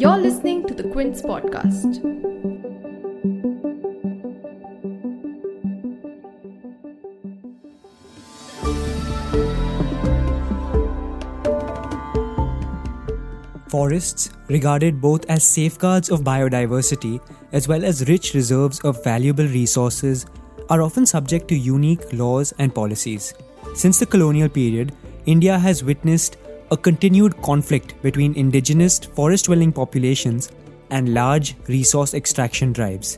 You're listening to the Quince Podcast. Forests, regarded both as safeguards of biodiversity as well as rich reserves of valuable resources, are often subject to unique laws and policies. Since the colonial period, India has witnessed a continued conflict between indigenous forest-dwelling populations and large resource extraction drives.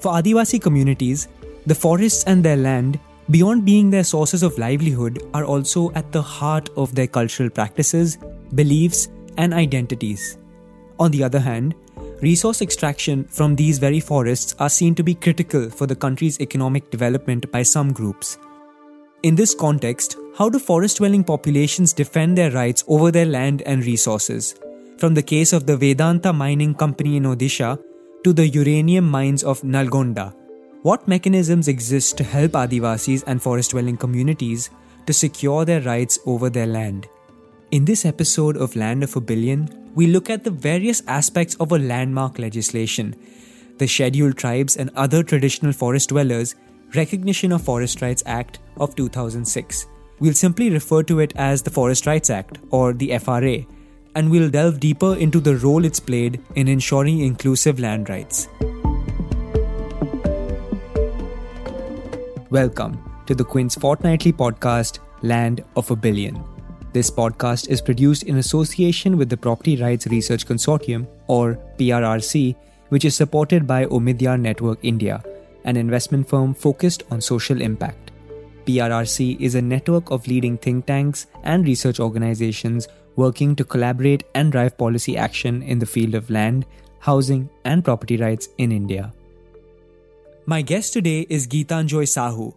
For Adivasi communities, the forests and their land, beyond being their sources of livelihood, are also at the heart of their cultural practices, beliefs, and identities. On the other hand, resource extraction from these very forests are seen to be critical for the country's economic development by some groups. In this context, how do forest-dwelling populations defend their rights over their land and resources? From the case of the Vedanta Mining Company in Odisha to the uranium mines of Nalgonda, what mechanisms exist to help Adivasis and forest-dwelling communities to secure their rights over their land? In this episode of Land of a Billion, we look at the various aspects of a landmark legislation, the Scheduled Tribes and Other Traditional Forest Dwellers Recognition of Forest Rights Act of 2006. We'll simply refer to it as the Forest Rights Act, or the FRA, and we'll delve deeper into the role it's played in ensuring inclusive land rights. Welcome to the Quince Fortnightly podcast, Land of a Billion. This podcast is produced in association with the Property Rights Research Consortium, or PRRC, which is supported by Omidyar Network India, an investment firm focused on social impact. PRRC is a network of leading think tanks and research organizations working to collaborate and drive policy action in the field of land, housing, and property rights in India. My guest today is Geetanjoy Joy Sahu,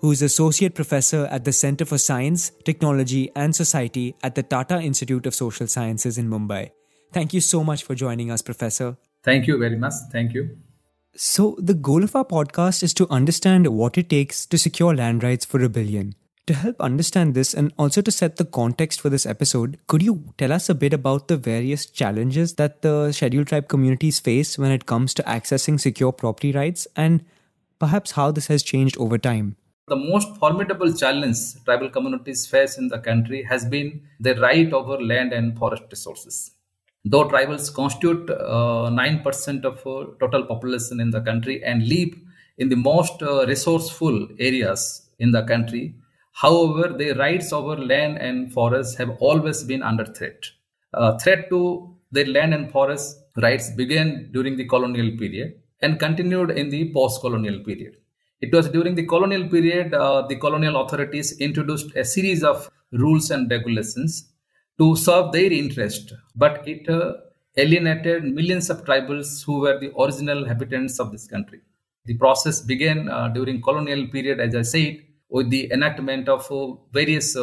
who is Associate Professor at the Centre for Science, Technology and Society at the Tata Institute of Social Sciences in Mumbai. Thank you so much for joining us, Professor. Thank you very much. Thank you. So, the goal of our podcast is to understand what it takes to secure land rights for a billion. To help understand this and also to set the context for this episode, could you tell us a bit about the various challenges that the Scheduled Tribe communities face when it comes to accessing secure property rights, and perhaps how this has changed over time? The most formidable challenge tribal communities face in the country has been their right over land and forest resources. Though tribals constitute 9% of total population in the country and live in the most resourceful areas in the country, however, their rights over land and forests have always been under threat. Threat to their land and forest rights began during the colonial period and continued in the post-colonial period. It was during the colonial period, the colonial authorities introduced a series of rules and regulations to serve their interest, but it alienated millions of tribals who were the original inhabitants of this country. The process began during colonial period, as I said, with the enactment of various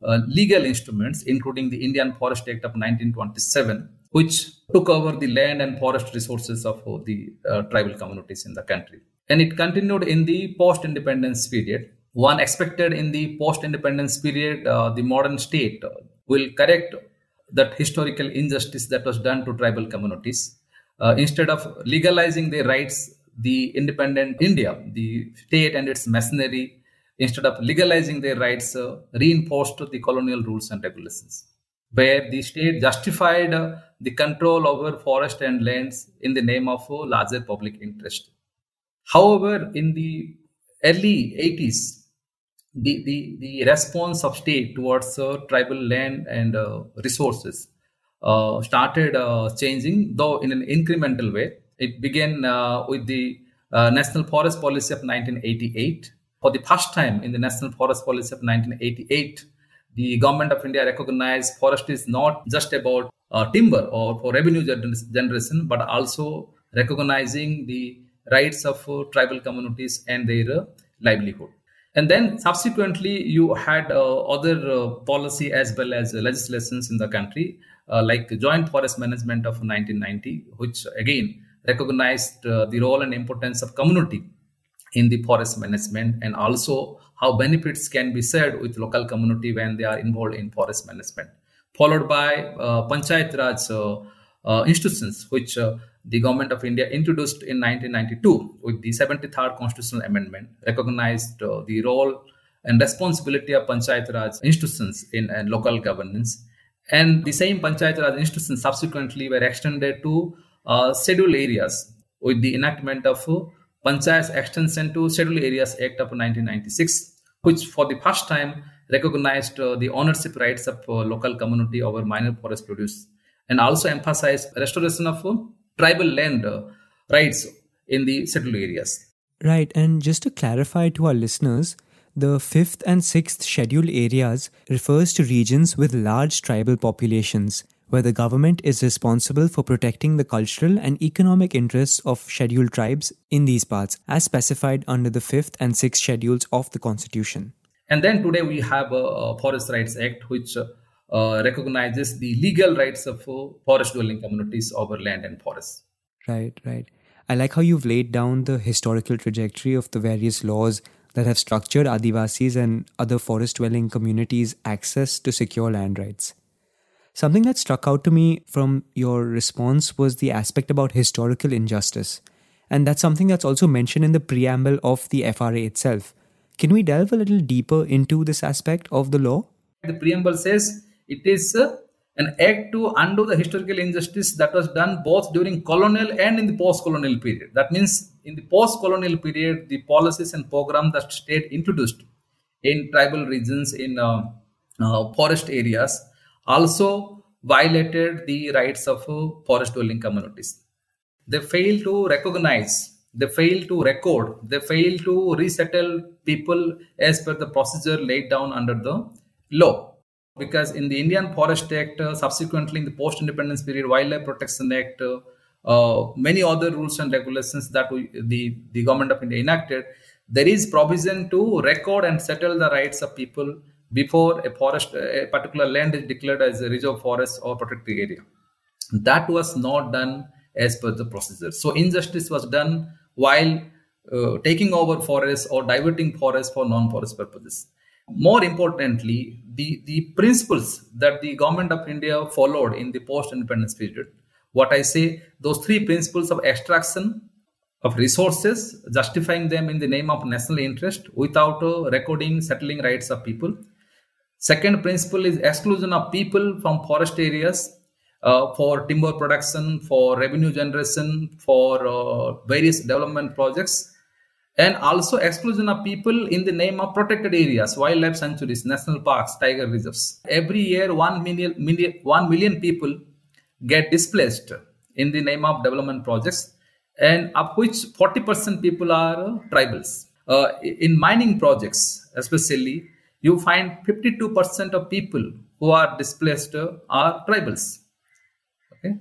legal instruments, including the Indian Forest Act of 1927, which took over the land and forest resources of the tribal communities in the country. And it continued in the post-independence period. One expected in the post-independence period, the modern state will correct that historical injustice that was done to tribal communities. Instead of legalizing their rights, the independent India, the state and its machinery, instead of legalizing their rights, reinforced the colonial rules and regulations, where the state justified the control over forest and lands in the name of larger public interest. However, in the early 80s, the response of state towards tribal land and resources started changing, though in an incremental way. It began with the National Forest Policy of 1988. For the first time in the National Forest Policy of 1988, the Government of India recognized forest is not just about timber or for revenue generation, but also recognizing the rights of tribal communities and their livelihood. And then subsequently, you had other policy as well as legislations in the country, like the Joint Forest Management of 1990, which again recognized the role and importance of community in the forest management, and also how benefits can be shared with local community when they are involved in forest management. followed by Panchayat Raj institutions, which the Government of India introduced in 1992 with the 73rd Constitutional Amendment, recognized the role and responsibility of Panchayat Raj institutions in local governance. And the same Panchayat Raj institutions subsequently were extended to scheduled areas with the enactment of Panchayat Extension to Scheduled Areas Act of 1996, which for the first time recognized the ownership rights of local community over minor forest produce, and also emphasized restoration of tribal land rights in the scheduled areas. Right, and just to clarify to our listeners, the 5th and 6th scheduled areas refers to regions with large tribal populations, where the government is responsible for protecting the cultural and economic interests of scheduled tribes in these parts, as specified under the 5th and 6th schedules of the Constitution. And then today we have a Forest Rights Act, which recognizes the legal rights of forest-dwelling communities over land and forests. Right. I like how you've laid down the historical trajectory of the various laws that have structured Adivasis and other forest-dwelling communities' access to secure land rights. Something that struck out to me from your response was the aspect about historical injustice. And that's something that's also mentioned in the preamble of the FRA itself. Can we delve a little deeper into this aspect of the law? The preamble says it is an act to undo the historical injustice that was done both during colonial and in the post-colonial period. That means in the post-colonial period, the policies and programs that state introduced in tribal regions, in forest areas, also violated the rights of forest-dwelling communities. They failed to recognize, they failed to record, they failed to resettle people as per the procedure laid down under the law. Because in the Indian Forest Act, subsequently in the post-independence period, Wildlife Protection Act, many other rules and regulations that the Government of India enacted, there is provision to record and settle the rights of people before a particular land is declared as a reserve forest or protected area. That was not done as per the procedure. So injustice was done while taking over forests or diverting forests for non-forest purposes. More importantly, the principles that the Government of India followed in the post-independence period, what I say, those three principles of extraction of resources, justifying them in the name of national interest without recording, settling rights of people. Second principle is exclusion of people from forest areas for timber production, for revenue generation, for various development projects. And also exclusion of people in the name of protected areas, wildlife sanctuaries, national parks, tiger reserves. Every year, 1 million people get displaced in the name of development projects, and of which 40% people are tribals. In mining projects, especially, you find 52% of people who are displaced are tribals. Okay.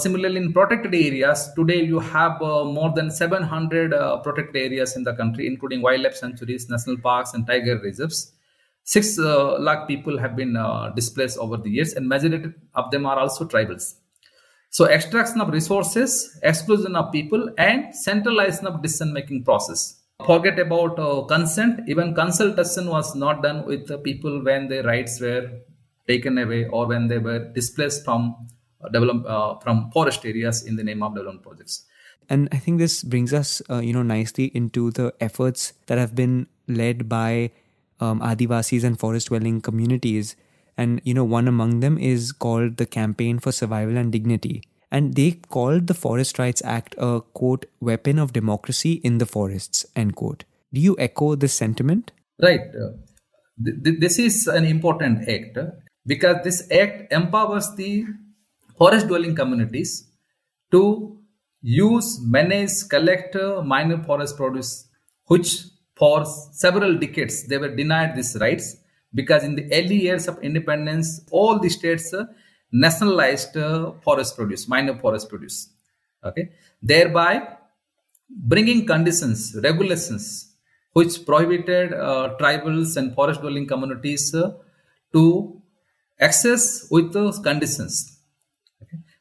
Similarly, in protected areas, today you have more than 700 protected areas in the country, including wildlife sanctuaries, national parks, and tiger reserves. 6 lakh people have been displaced over the years, and majority of them are also tribals. So extraction of resources, exclusion of people, and centralization of decision-making process. Forget about consent. Even consultation was not done with the people when their rights were taken away or when they were displaced from forest areas in the name of development projects. And I think this brings us nicely into the efforts that have been led by Adivasis and forest dwelling communities, and one among them is called the Campaign for Survival and Dignity, and they called the Forest Rights Act a, quote, weapon of democracy in the forests, end quote. Do you echo this sentiment? Right. This is an important act because this act empowers the forest-dwelling communities to use, manage, collect minor forest produce, which for several decades they were denied these rights because in the early years of independence, all the states nationalized forest produce, minor forest produce, okay? Thereby bringing conditions, regulations, which prohibited tribals and forest-dwelling communities to access with those conditions.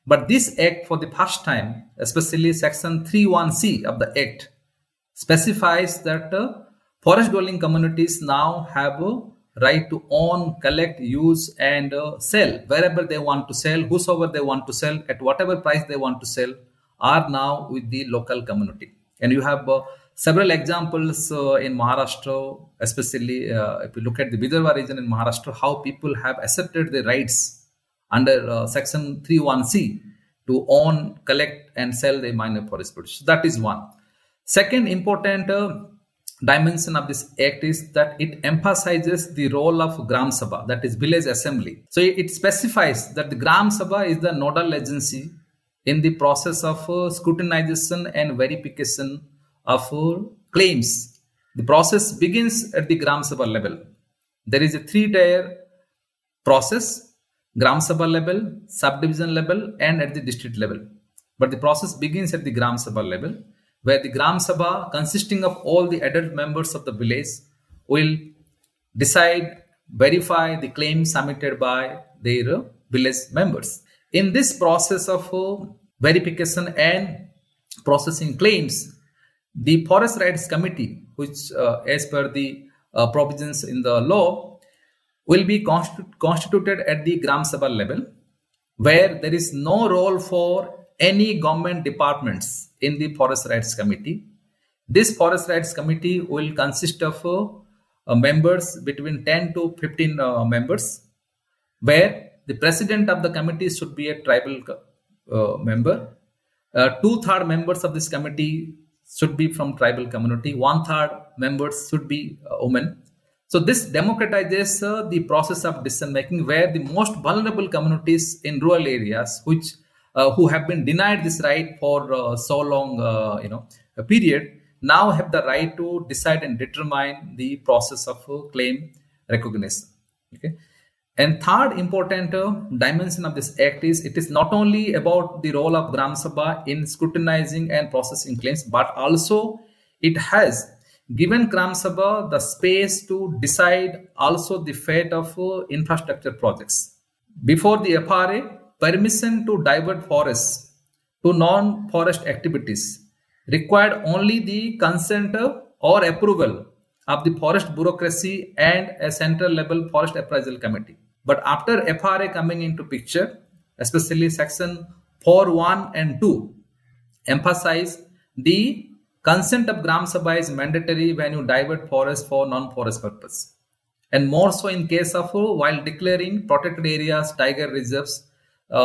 But this Act, for the first time, especially Section 31C of the Act, specifies that forest-dwelling communities now have right to own, collect, use, and sell wherever they want to sell, whosoever they want to sell, at whatever price they want to sell, are now with the local community. And you have several examples in Maharashtra, especially if you look at the Vidarbha region in Maharashtra, how people have accepted the rights under Section 3(1)(c) to own, collect, and sell the minor forest produce. That is one. Second important dimension of this act is that it emphasizes the role of Gram Sabha, that is village assembly. So it specifies that the Gram Sabha is the nodal agency in the process of scrutinization and verification of claims. The process begins at the Gram Sabha level. There is a three-tier process: Gram Sabha level, subdivision level, and at the district level. But the process begins at the Gram Sabha level, where the Gram Sabha, consisting of all the adult members of the village, will decide, verify the claims submitted by their village members. In this process of verification and processing claims, the Forest Rights Committee, which as per the provisions in the law, will be constituted at the Gram Sabha level, where there is no role for any government departments in the Forest Rights Committee. This Forest Rights Committee will consist of members between 10 to 15 members, where the president of the committee should be a tribal member. 2/3 members of this committee should be from tribal community. 1/3 members should be women. So this democratizes the process of decision making, where the most vulnerable communities in rural areas, which who have been denied this right for so long, a period, now have the right to decide and determine the process of claim recognition. Okay. And third important dimension of this act is it is not only about the role of Gram Sabha in scrutinizing and processing claims, but also it has given Gram Sabha the space to decide also the fate of infrastructure projects. Before the FRA, permission to divert forests to non-forest activities required only the consent or approval of the forest bureaucracy and a central-level forest appraisal committee. But after FRA coming into picture, especially Section 4(1) and 2, emphasize the consent of Gram Sabha is mandatory when you divert forests for non-forest purpose. And more so in case of while declaring protected areas, tiger reserves.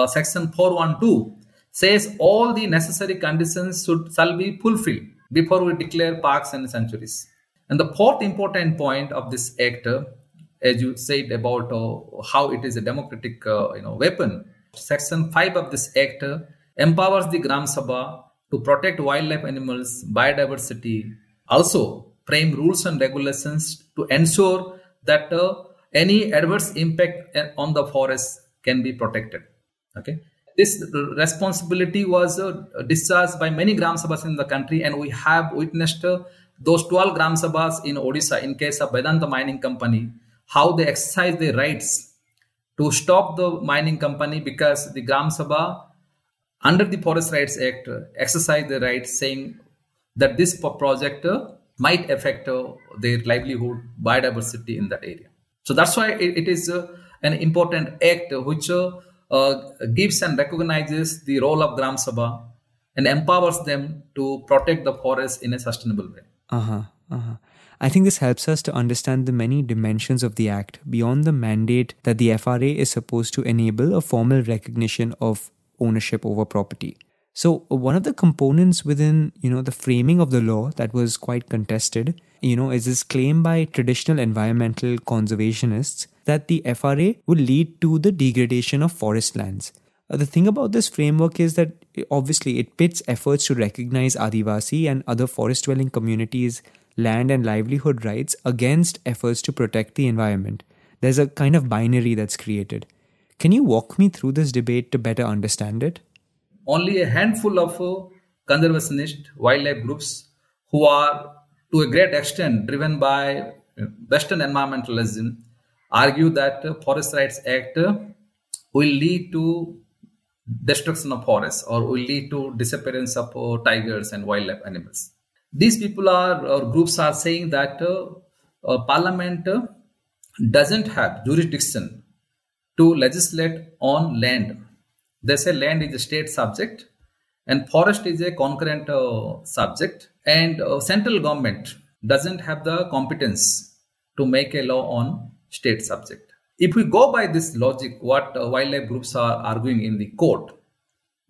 Section 4(1)(2) says all the necessary conditions shall be fulfilled before we declare parks and sanctuaries. And the fourth important point of this act, as you said about how it is a democratic weapon, Section 5 of this act empowers the Gram Sabha to protect wildlife, animals, biodiversity, also frame rules and regulations to ensure that any adverse impact on the forest can be protected. Okay. This responsibility was discharged by many Gram Sabhas in the country, and we have witnessed those 12 Gram Sabhas in Odisha in case of Vedanta Mining Company, how they exercise their rights to stop the mining company because the Gram Sabha under the Forest Rights Act exercise their rights saying that this project might affect their livelihood, biodiversity in that area. So that's why it is an important act which gives and recognizes the role of Gram Sabha and empowers them to protect the forest in a sustainable way. I think this helps us to understand the many dimensions of the act beyond the mandate that the FRA is supposed to enable a formal recognition of ownership over property. So one of the components within, the framing of the law that was quite contested, is this claim by traditional environmental conservationists that the FRA will lead to the degradation of forest lands. The thing about this framework is that obviously it pits efforts to recognize Adivasi and other forest-dwelling communities' land and livelihood rights against efforts to protect the environment. There's a kind of binary that's created. Can you walk me through this debate to better understand it? Only a handful of conservationist wildlife groups who are to a great extent driven by Western environmentalism argue that Forest Rights Act will lead to destruction of forests or will lead to disappearance of tigers and wildlife animals. These people or groups are saying that Parliament doesn't have jurisdiction to legislate on land. They say land is a state subject and forest is a concurrent subject, and central government doesn't have the competence to make a law on state subject. If we go by this logic, what wildlife groups are arguing in the court,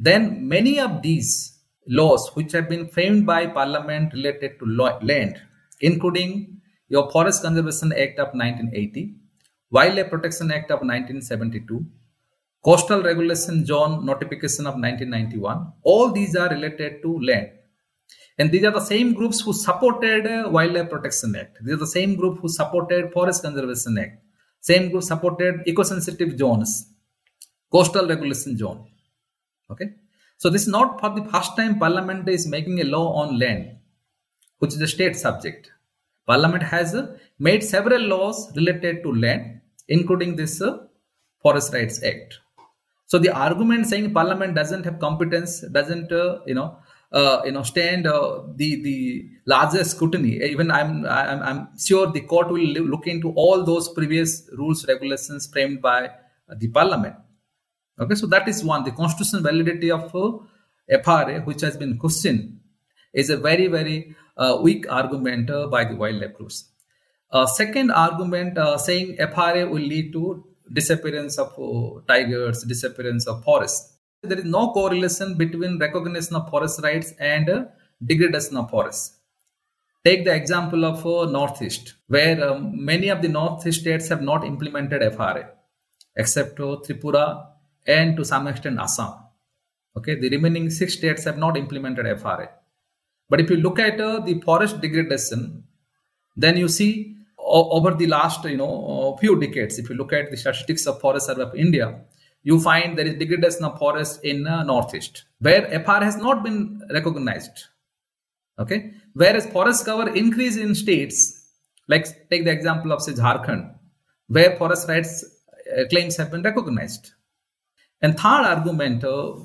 then many of these laws which have been framed by Parliament related to land, including your Forest Conservation Act of 1980, Wildlife Protection Act of 1972, Coastal Regulation Zone Notification of 1991, all these are related to land. And these are the same groups who supported Wildlife Protection Act. These are the same group who supported Forest Conservation Act. Same group supported eco-sensitive zones, coastal regulation zone. Okay. So this is not for the first time Parliament is making a law on land, which is a state subject. Parliament has made several laws related to land, including this Forest Rights Act. So the argument saying Parliament doesn't have competence, doesn't, stand the largest scrutiny. Even I'm sure the court will look into all those previous rules, regulations framed by the Parliament. Okay, so that is one. The constitutional validity of FRA, which has been questioned, is a very, very weak argument by the wildlife groups. Second argument saying FRA will lead to disappearance of tigers, disappearance of forests. There is no correlation between recognition of forest rights and degradation of forests. Take the example of Northeast, where many of the Northeast states have not implemented FRA, except Tripura and to some extent Assam. Okay, the remaining 6 states have not implemented FRA. But if you look at the forest degradation, then you see over the last few decades, if you look at the statistics of Forest Survey of India, you find there is degradation of forest in Northeast, where FRA has not been recognized. Okay, whereas forest cover increase in states, like take the example of say Jharkhand, where forest rights claims have been recognized. And third argument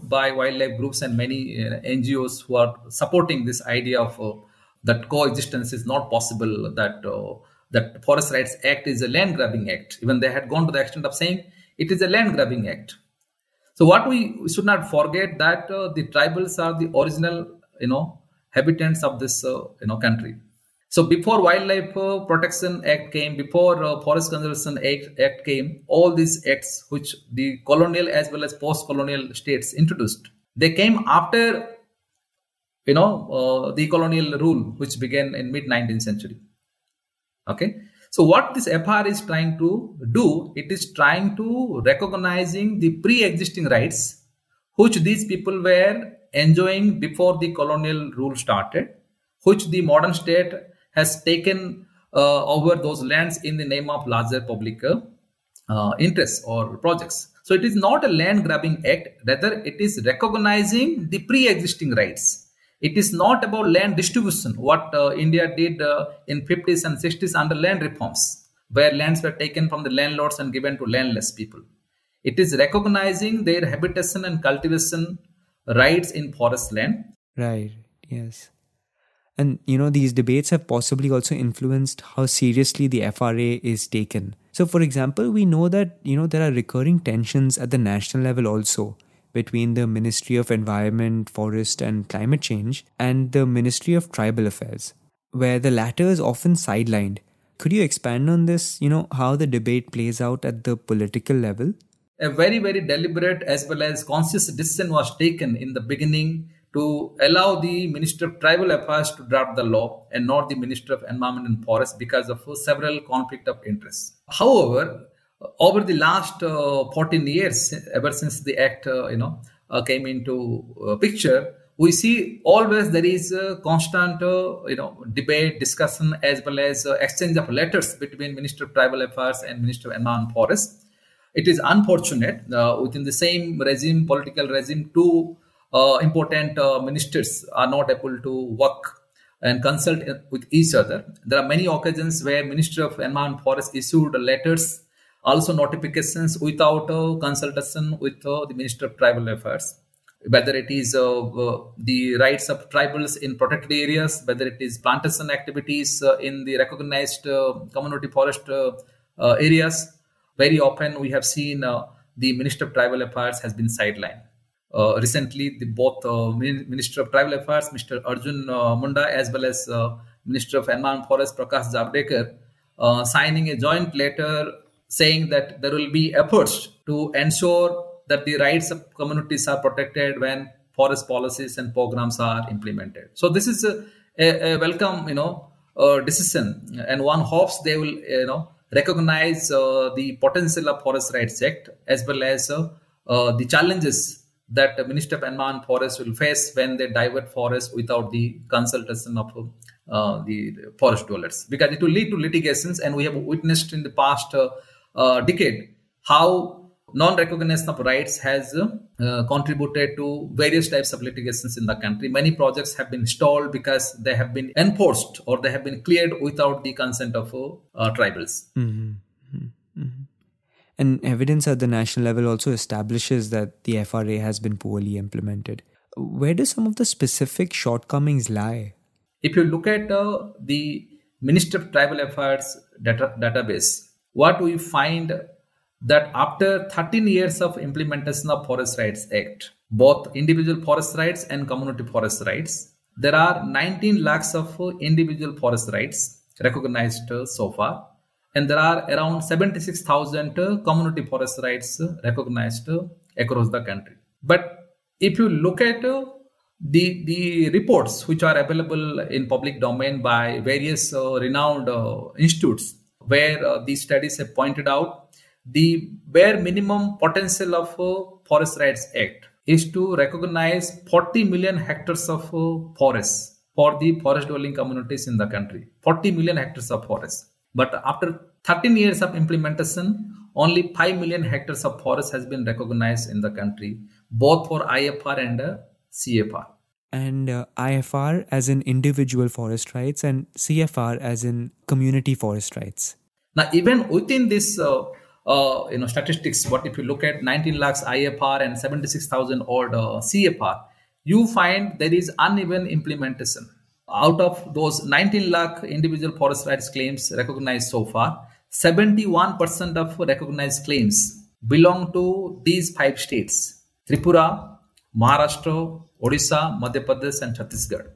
by wildlife groups and many NGOs who are supporting this idea of that coexistence is not possible, that Forest Rights Act is a land grabbing act. Even they had gone to the extent of saying it is a land grabbing act. So what we should not forget that the tribals are the original, habitants of this, country. So before Wildlife Protection Act came, before Forest Conservation Act came, all these acts which the colonial as well as post-colonial states introduced, they came after, the colonial rule, which began in mid-19th century. Okay. So what this FR is trying to do, it is trying to recognizing the pre-existing rights which these people were enjoying before the colonial rule started, which the modern state has taken over those lands in the name of larger public interests or projects. So it is not a land grabbing act, rather it is recognizing the pre-existing rights. It is not about land distribution, what India did in 50s and 60s under land reforms, where lands were taken from the landlords and given to landless people. It is recognizing their habitation and cultivation rights in forest land. Right, yes. And, these debates have possibly also influenced how seriously the FRA is taken. So, for example, we know that, there are recurring tensions at the national level also, between the Ministry of Environment, Forest and Climate Change and the Ministry of Tribal Affairs, where the latter is often sidelined. Could you expand on this, how the debate plays out at the political level? A very, very deliberate as well as conscious decision was taken in the beginning to allow the Minister of Tribal Affairs to draft the law and not the Minister of Environment and Forest because of several conflicts of interest. However, over the last 14 years, ever since the Act, came into picture, we see always there is a constant, debate, discussion, as well as exchange of letters between Minister of Tribal Affairs and Minister of Environment and Forest. It is unfortunate within the same regime, political regime, two important ministers are not able to work and consult with each other. There are many occasions where Minister of Environment and Forest issued letters, also notifications without consultation with the Minister of Tribal Affairs, whether it is the rights of tribals in protected areas, whether it is plantation activities in the recognized community forest areas. Very often we have seen the Minister of Tribal Affairs has been sidelined. Recently, both Minister of Tribal Affairs, Mr. Arjun Munda, as well as Minister of Environment Forest, Prakash Javdekar, signing a joint letter saying that there will be efforts to ensure that the rights of communities are protected when forest policies and programs are implemented. So this is a welcome, decision, and one hopes they will, recognize the potential of Forest Rights Act as well as the challenges that the Minister of Environment Forest will face when they divert forests without the consultation of the forest dwellers, because it will lead to litigations. And we have witnessed in the past decade how non-recognition of rights has contributed to various types of litigations in the country. Many projects have been stalled because they have been enforced or they have been cleared without the consent of tribals. Mm-hmm. Mm-hmm. And evidence at the national level also establishes that the FRA has been poorly implemented. Where do some of the specific shortcomings lie? If you look at the Ministry of Tribal Affairs database, what we find that after 13 years of implementation of Forest Rights Act, both individual forest rights and community forest rights, there are 19 lakhs of individual forest rights recognized so far. And there are around 76,000 community forest rights recognized across the country. But if you look at the reports which are available in public domain by various renowned institutes, where these studies have pointed out the bare minimum potential of Forest Rights Act is to recognize 40 million hectares of forests for the forest dwelling communities in the country. 40 million hectares of forests. But after 13 years of implementation, only 5 million hectares of forest has been recognized in the country, both for IFR and CFR. And IFR as in individual forest rights and CFR as in community forest rights. Now, even within this statistics, what if you look at 19 lakhs IFR and 76,000 odd CFR, you find there is uneven implementation. Out of those 19 lakh individual forest rights claims recognized so far, 71% of recognized claims belong to these five states: Tripura, Maharashtra, Odisha, Madhya Pradesh, and Chhattisgarh.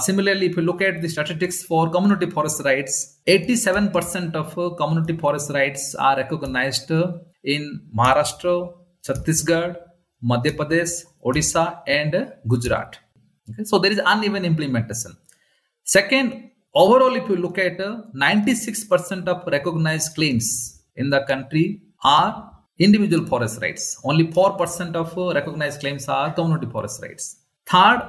Similarly, if you look at the statistics for community forest rights, 87% of community forest rights are recognized in Maharashtra, Chhattisgarh, Madhya Pradesh, Odisha, and Gujarat. Okay? So there is uneven implementation. Second, overall, if you look at 96% of recognized claims in the country are individual forest rights. Only 4% of recognized claims are community forest rights. Third,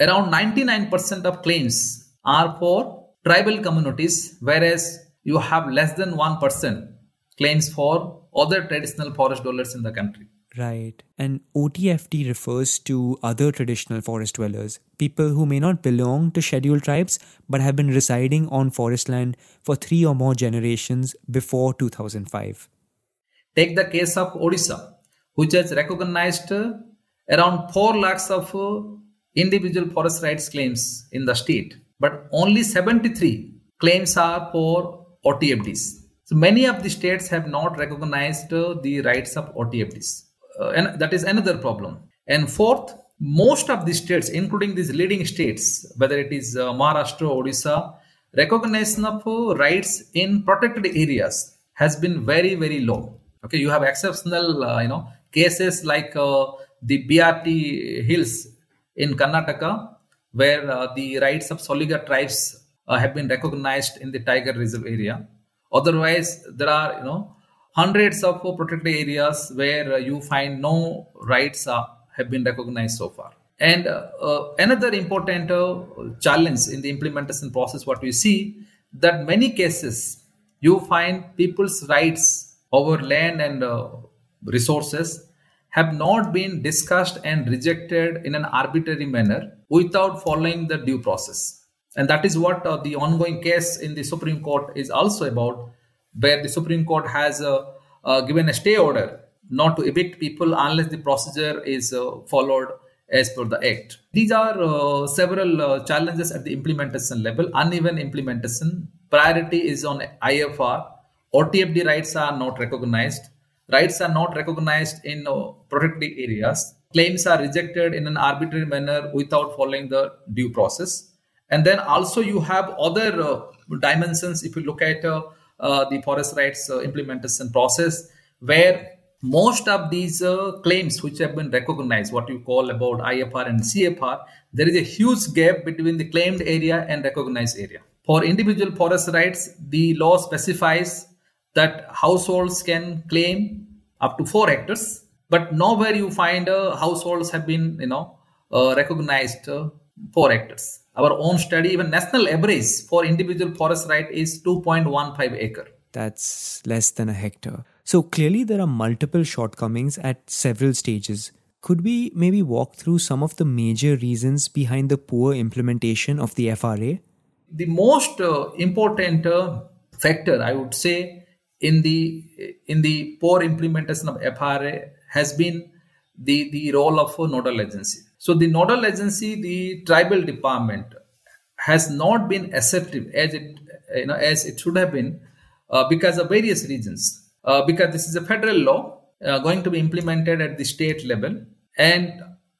around 99% of claims are for tribal communities, whereas you have less than 1% claims for other traditional forest dwellers in the country. Right. And OTFD refers to other traditional forest dwellers, people who may not belong to scheduled tribes but have been residing on forest land for three or more generations before 2005. Take the case of Odisha, which has recognized around 4 lakhs of individual forest rights claims in the state, but only 73 claims are for OTFDs. So many of the states have not recognized the rights of OTFDs, and that is another problem. And fourth, most of the states, including these leading states, whether it is Maharashtra, Odisha, recognition of rights in protected areas has been very, very low. Okay, you have exceptional, cases like the BRT Hills in Karnataka, where the rights of Soliga tribes have been recognized in the tiger reserve area. Otherwise, there are, hundreds of protected areas where you find no rights have been recognized so far. And another important challenge in the implementation process, what we see, that many cases you find people's rights over land and resources have not been discussed and rejected in an arbitrary manner without following the due process. And that is what the ongoing case in the Supreme Court is also about, where the Supreme Court has given a stay order not to evict people unless the procedure is followed as per the Act. These are several challenges at the implementation level, uneven implementation. Priority is on IFR OTFD rights are not recognized. Rights are not recognized in protected areas. Claims are rejected in an arbitrary manner without following the due process. And then also you have other dimensions. If you look at the forest rights implementation process, where most of these claims which have been recognized, what you call about IFR and CFR, there is a huge gap between the claimed area and recognized area. For individual forest rights, the law specifies that households can claim up to 4 hectares, but nowhere you find households have been, recognized 4 hectares. Our own study, even national average for individual forest right is 2.15 acre. That's less than a hectare. So clearly there are multiple shortcomings at several stages. Could we maybe walk through some of the major reasons behind the poor implementation of the FRA? The most important factor, I would say, in the poor implementation of FRA has been the role of a nodal agency. So the nodal agency, the tribal department, has not been assertive as it should have been because of various reasons. Because this is a federal law going to be implemented at the state level and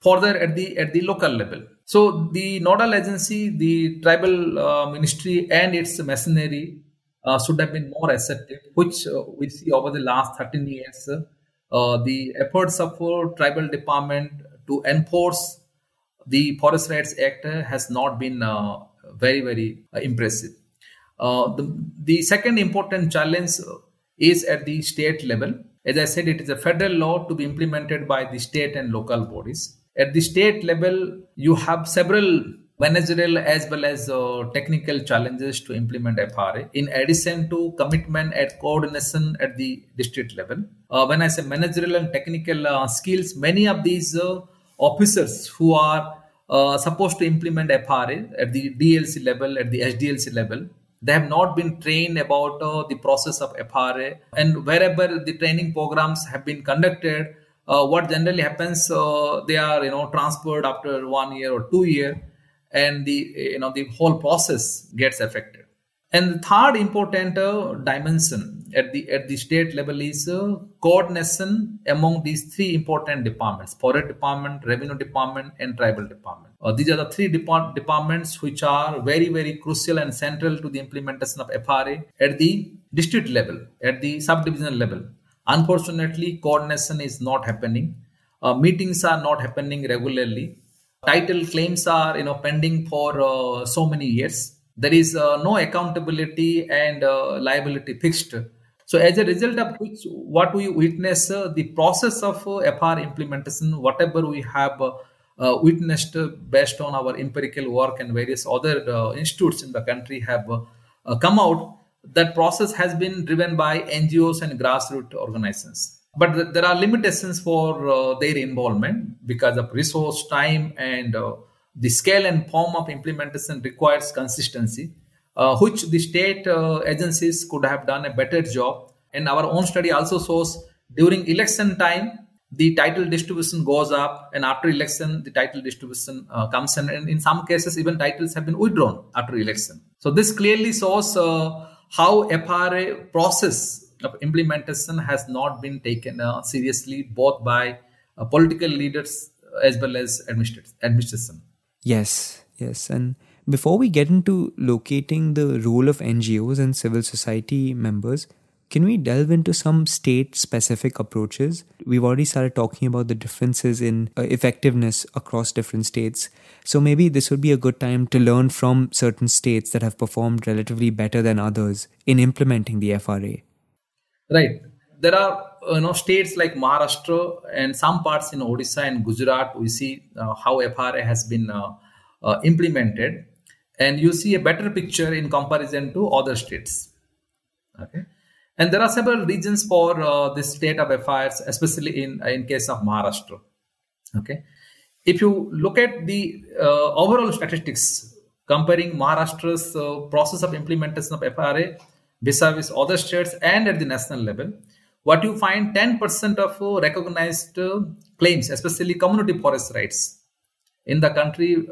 further at the local level. So the nodal agency, the tribal ministry and its machinery should have been more assertive, which we see over the last 13 years. The efforts of tribal department to enforce the Forest Rights Act has not been very, very impressive. The second important challenge is at the state level. As I said, it is a federal law to be implemented by the state and local bodies. At the state level, you have several managerial as well as technical challenges to implement FRA, in addition to commitment and coordination at the district level. When I say managerial and technical skills, many of these officers who are supposed to implement FRA at the DLC level, at the SDLC level, they have not been trained about the process of FRA. And wherever the training programs have been conducted, what generally happens, they are transferred after 1 year or 2 years. And the whole process gets affected. And the third important dimension at the state level is coordination among these three important departments: Forest Department, Revenue Department, and Tribal Department. These are the three departments which are very, very crucial and central to the implementation of FRA at the district level, at the subdivision level. Unfortunately, coordination is not happening. Meetings are not happening regularly. Title claims are pending for so many years. There is no accountability and liability fixed. So as a result of which, what we witness, the process of FR implementation, whatever we have witnessed based on our empirical work and various other institutes in the country have come out, that process has been driven by NGOs and grassroots organizations. But there are limitations for their involvement because of resource, time, and the scale and form of implementation requires consistency, which the state agencies could have done a better job. And our own study also shows during election time, the title distribution goes up, and after election, the title distribution comes in. And in some cases, even titles have been withdrawn after election. So this clearly shows how FRA process of implementation has not been taken seriously, both by political leaders as well as administration. Yes. And before we get into locating the role of NGOs and civil society members, can we delve into some state-specific approaches? We've already started talking about the differences in effectiveness across different states. So maybe this would be a good time to learn from certain states that have performed relatively better than others in implementing the FRA. Right. There are states like Maharashtra and some parts in Odisha and Gujarat, we see how FRA has been implemented. And you see a better picture in comparison to other states. Okay. And there are several reasons for this state of affairs, especially in case of Maharashtra. Okay. If you look at the overall statistics, comparing Maharashtra's process of implementation of FRA vis-a-vis other states and at the national level, what you find 10% of recognized claims, especially community forest rights in the country,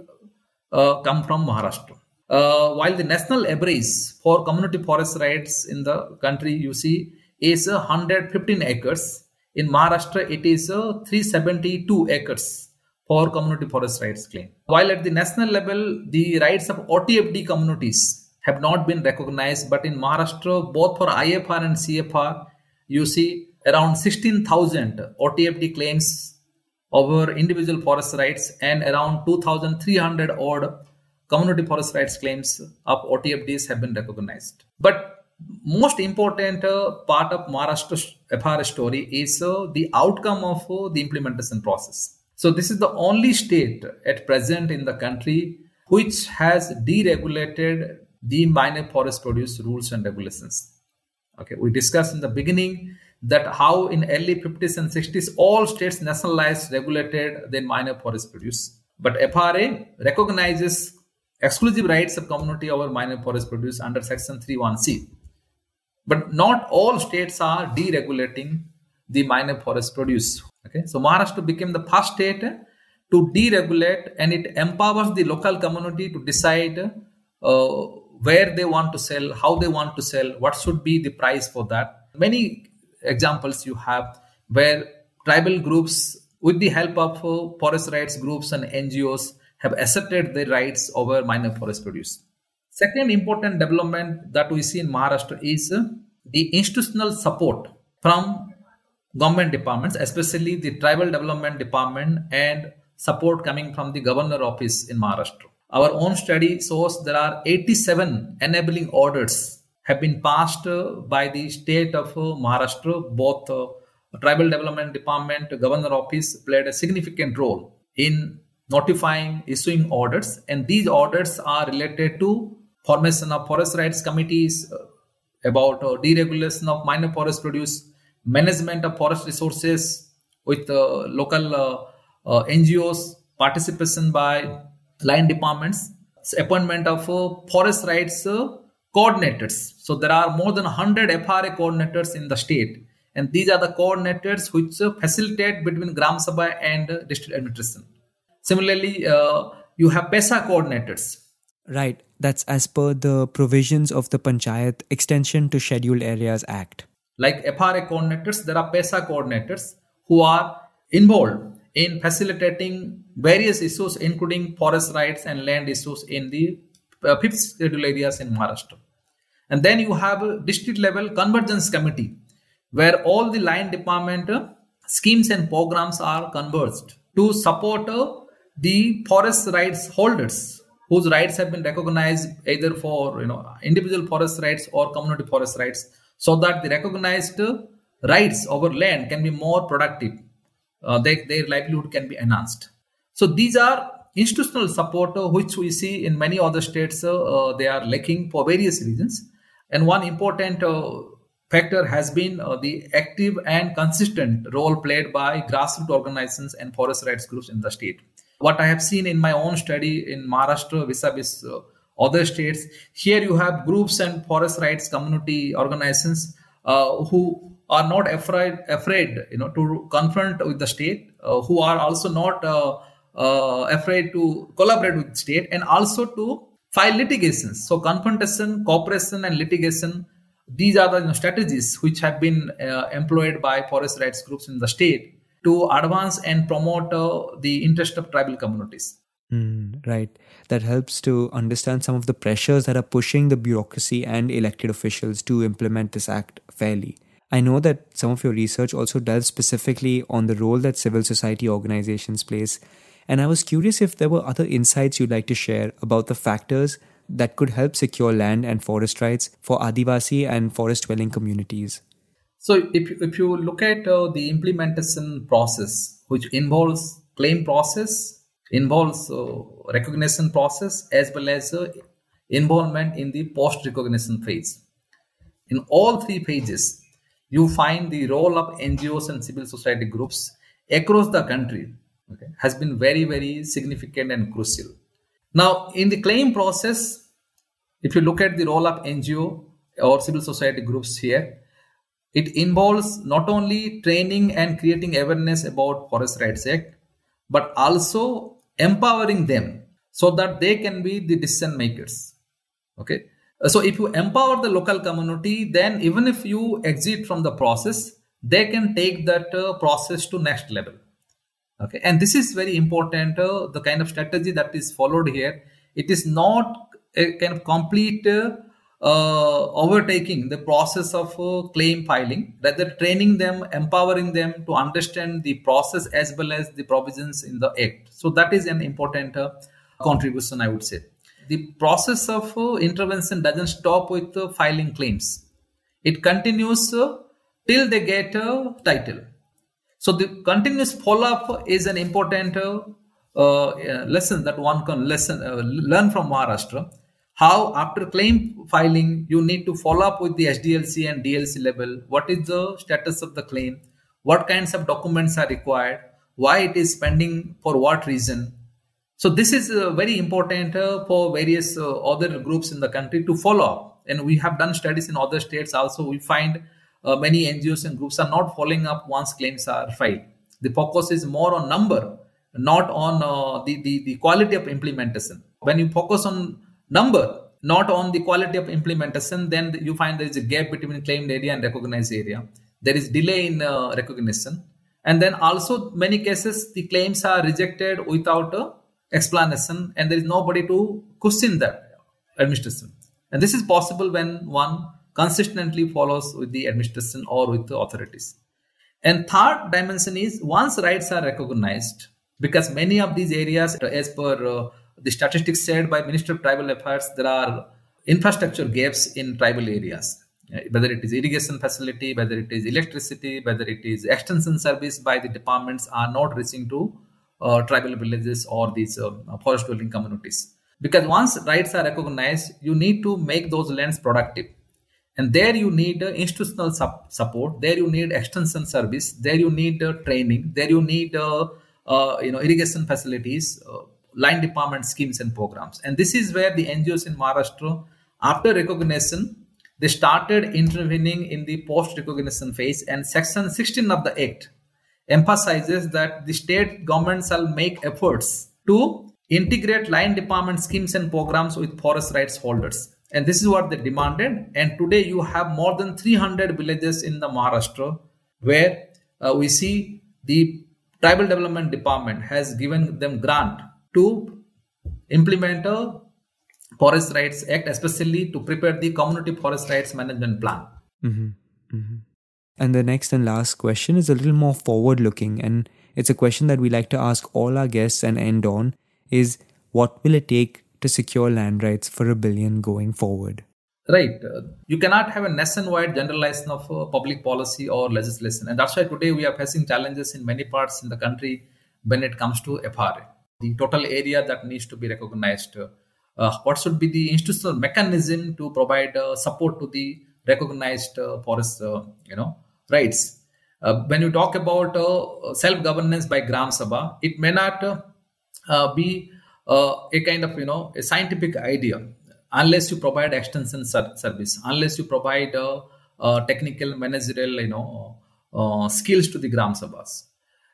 come from Maharashtra. while the national average for community forest rights in the country, you see, is 115 acres. In Maharashtra, it is 372 acres for community forest rights claim. While at the national level, the rights of OTFD communities have not been recognized. But in Maharashtra, both for IFR and CFR, you see around 16,000 OTFD claims over individual forest rights and around 2,300 odd community forest rights claims of OTFDs have been recognized. But most important part of Maharashtra's FR story is the outcome of the implementation process. So this is the only state at present in the country which has deregulated the minor forest produce rules and regulations. Okay, we discussed in the beginning that how in early 50s and 60s, all states nationalized, regulated their minor forest produce. But FRA recognizes exclusive rights of community over minor forest produce under Section 31C. But not all states are deregulating the minor forest produce. Okay, so Maharashtra became the first state to deregulate, and it empowers the local community to decide where they want to sell, how they want to sell, what should be the price for that. Many examples you have where tribal groups, with the help of forest rights groups and NGOs, have asserted their rights over minor forest produce. Second important development that we see in Maharashtra is the institutional support from government departments, especially the tribal development department, and support coming from the governor office in Maharashtra. Our own study shows there are 87 enabling orders have been passed by the state of Maharashtra. Both tribal development department, governor office played a significant role in notifying, issuing orders, and these orders are related to formation of forest rights committees, about deregulation of minor forest produce, management of forest resources with local NGOs, participation by line departments, appointment of forest rights coordinators. So there are more than 100 FRA coordinators in the state, and these are the coordinators which facilitate between Gram Sabha and district administration. Similarly, you have PESA coordinators. Right. That's as per the provisions of the Panchayat Extension to Scheduled Areas Act. Like FRA coordinators, there are PESA coordinators who are involved in facilitating various issues, including forest rights and land issues in the 5th scheduled areas in Maharashtra. And then you have a district level convergence committee where all the line department schemes and programs are converged to support the forest rights holders whose rights have been recognized either for individual forest rights or community forest rights, so that the recognized rights over land can be more productive. Their livelihood can be enhanced. So these are institutional support which we see in many other states. They are lacking for various reasons. And one important factor has been the active and consistent role played by grassroots organizations and forest rights groups in the state. What I have seen in my own study in Maharashtra vis-a-vis other states, here you have groups and forest rights community organizations who are not afraid to confront with the state, who are also not afraid to collaborate with the state and also to file litigations. So confrontation, cooperation and litigation, these are the strategies which have been employed by forest rights groups in the state to advance and promote the interest of tribal communities. Right. That helps to understand some of the pressures that are pushing the bureaucracy and elected officials to implement this act fairly. I know that some of your research also delves specifically on the role that civil society organizations plays. And I was curious if there were other insights you'd like to share about the factors that could help secure land and forest rights for Adivasi and forest-dwelling communities. So if you look at the implementation process, which involves claim process, involves recognition process, as well as involvement in the post-recognition phase. In all three phases, you find the role of NGOs and civil society groups across the country has been very, very significant and crucial. Now, in the claim process, if you look at the role of NGO or civil society groups here, it involves not only training and creating awareness about Forest Rights Act, but also empowering them so that they can be the decision makers. Okay. So if you empower the local community, then even if you exit from the process, they can take that process to next level. Okay. And this is very important. The kind of strategy that is followed here, it is not a kind of complete overtaking the process of claim filing, rather training them, empowering them to understand the process as well as the provisions in the act. So that is an important contribution, I would say. The process of intervention doesn't stop with filing claims. It continues till they get a title. So the continuous follow-up is an important lesson that one can learn from Maharashtra. How after claim filing, you need to follow up with the HDLC and DLC level. What is the status of the claim? What kinds of documents are required? Why it is pending? For what reason? So this is very important for various other groups in the country to follow up. And we have done studies in other states also. We find many NGOs and groups are not following up once claims are filed. The focus is more on number, not on the quality of implementation. When you focus on number, not on the quality of implementation, then you find there is a gap between claimed area and recognized area. There is delay in recognition. And then also many cases, the claims are rejected without explanation, and there is nobody to question that administration. And this is possible when one consistently follows with the administration or with the authorities. And third dimension is once rights are recognized, because many of these areas, as per the statistics shared by Minister of Tribal Affairs, there are infrastructure gaps in tribal areas, whether it is irrigation facility, whether it is electricity, whether it is extension service by the departments are not reaching to tribal villages or these forest dwelling communities. Because once rights are recognized, you need to make those lands productive. And there you need institutional support, there you need extension service, there you need training, there you need irrigation facilities, line department schemes and programs. And this is where the NGOs in Maharashtra, after recognition, they started intervening in the post-recognition phase, and Section 16 of the Act emphasizes that the state government shall make efforts to integrate line department schemes and programs with forest rights holders. And this is what they demanded. And today you have more than 300 villages in the Maharashtra where we see the Tribal Development Department has given them grant to implement a Forest Rights Act, especially to prepare the Community Forest Rights Management Plan. Mm-hmm. Mm-hmm. And the next and last question is a little more forward-looking, and it's a question that we like to ask all our guests and end on, is what will it take to secure land rights for a billion going forward? Right. You cannot have a nationwide generalization of public policy or legislation. And that's why today we are facing challenges in many parts in the country when it comes to FRA, the total area that needs to be recognized. What should be the institutional mechanism to provide support to the recognized forest, rights. When you talk about self-governance by Gram Sabha, it may not be a kind of, a scientific idea unless you provide extension service, unless you provide technical, managerial, skills to the Gram Sabhas.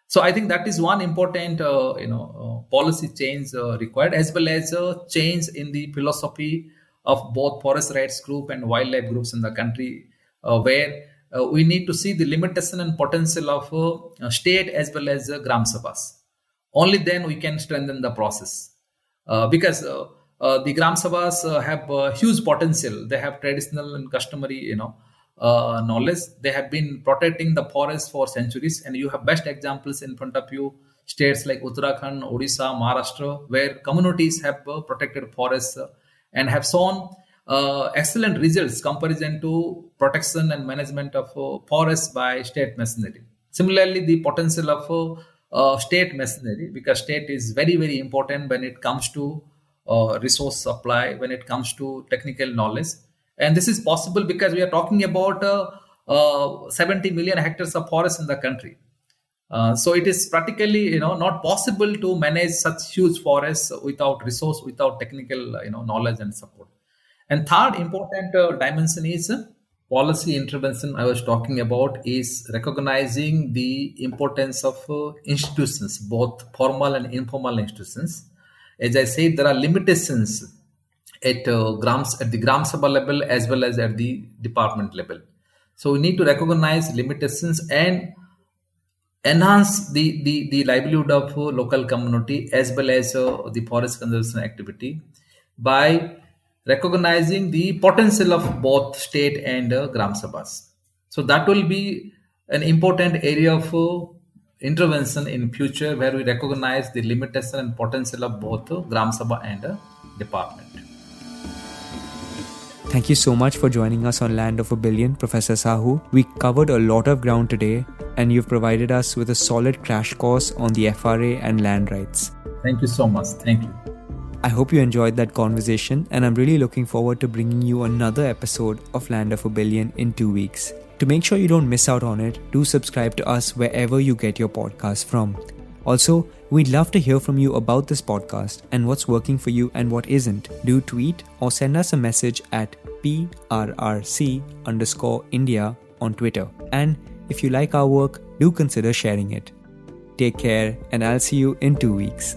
So I think that is one important, policy change required, as well as a change in the philosophy of both forest rights group and wildlife groups in the country, where we need to see the limitation and potential of state as well as Gram Sabhas. Only then we can strengthen the process. Because the Gram Sabhas have huge potential. They have traditional and customary, knowledge. They have been protecting the forest for centuries. And you have best examples in front of you. States like Uttarakhand, Odisha, Maharashtra, where communities have protected forests and have shown excellent results comparison to protection and management of forests by state machinery. Similarly, the potential of state machinery, because state is very, very important when it comes to resource supply, when it comes to technical knowledge. And this is possible because we are talking about 70 million hectares of forest in the country. So it is practically, not possible to manage such huge forests without resource, without technical, knowledge and support. And third important dimension is policy intervention. I was talking about is recognizing the importance of institutions, both formal and informal institutions. As I said, there are limitations at the Gram Sabha level as well as at the department level. So we need to recognize limitations and enhance the livelihood of local community as well as the forest conservation activity by recognizing the potential of both state and Gram Sabhas. So that will be an important area of intervention in future, where we recognize the limitation and potential of both Gram Sabha and department. Thank you so much for joining us on Land of a Billion, Professor Sahu. We covered a lot of ground today, and you've provided us with a solid crash course on the FRA and land rights. Thank you so much. Thank you. I hope you enjoyed that conversation, and I'm really looking forward to bringing you another episode of Land of a Billion in 2 weeks. To make sure you don't miss out on it, do subscribe to us wherever you get your podcast from. Also, we'd love to hear from you about this podcast and what's working for you and what isn't. Do tweet or send us a message at PRRC_India on Twitter. And if you like our work, do consider sharing it. Take care, and I'll see you in 2 weeks.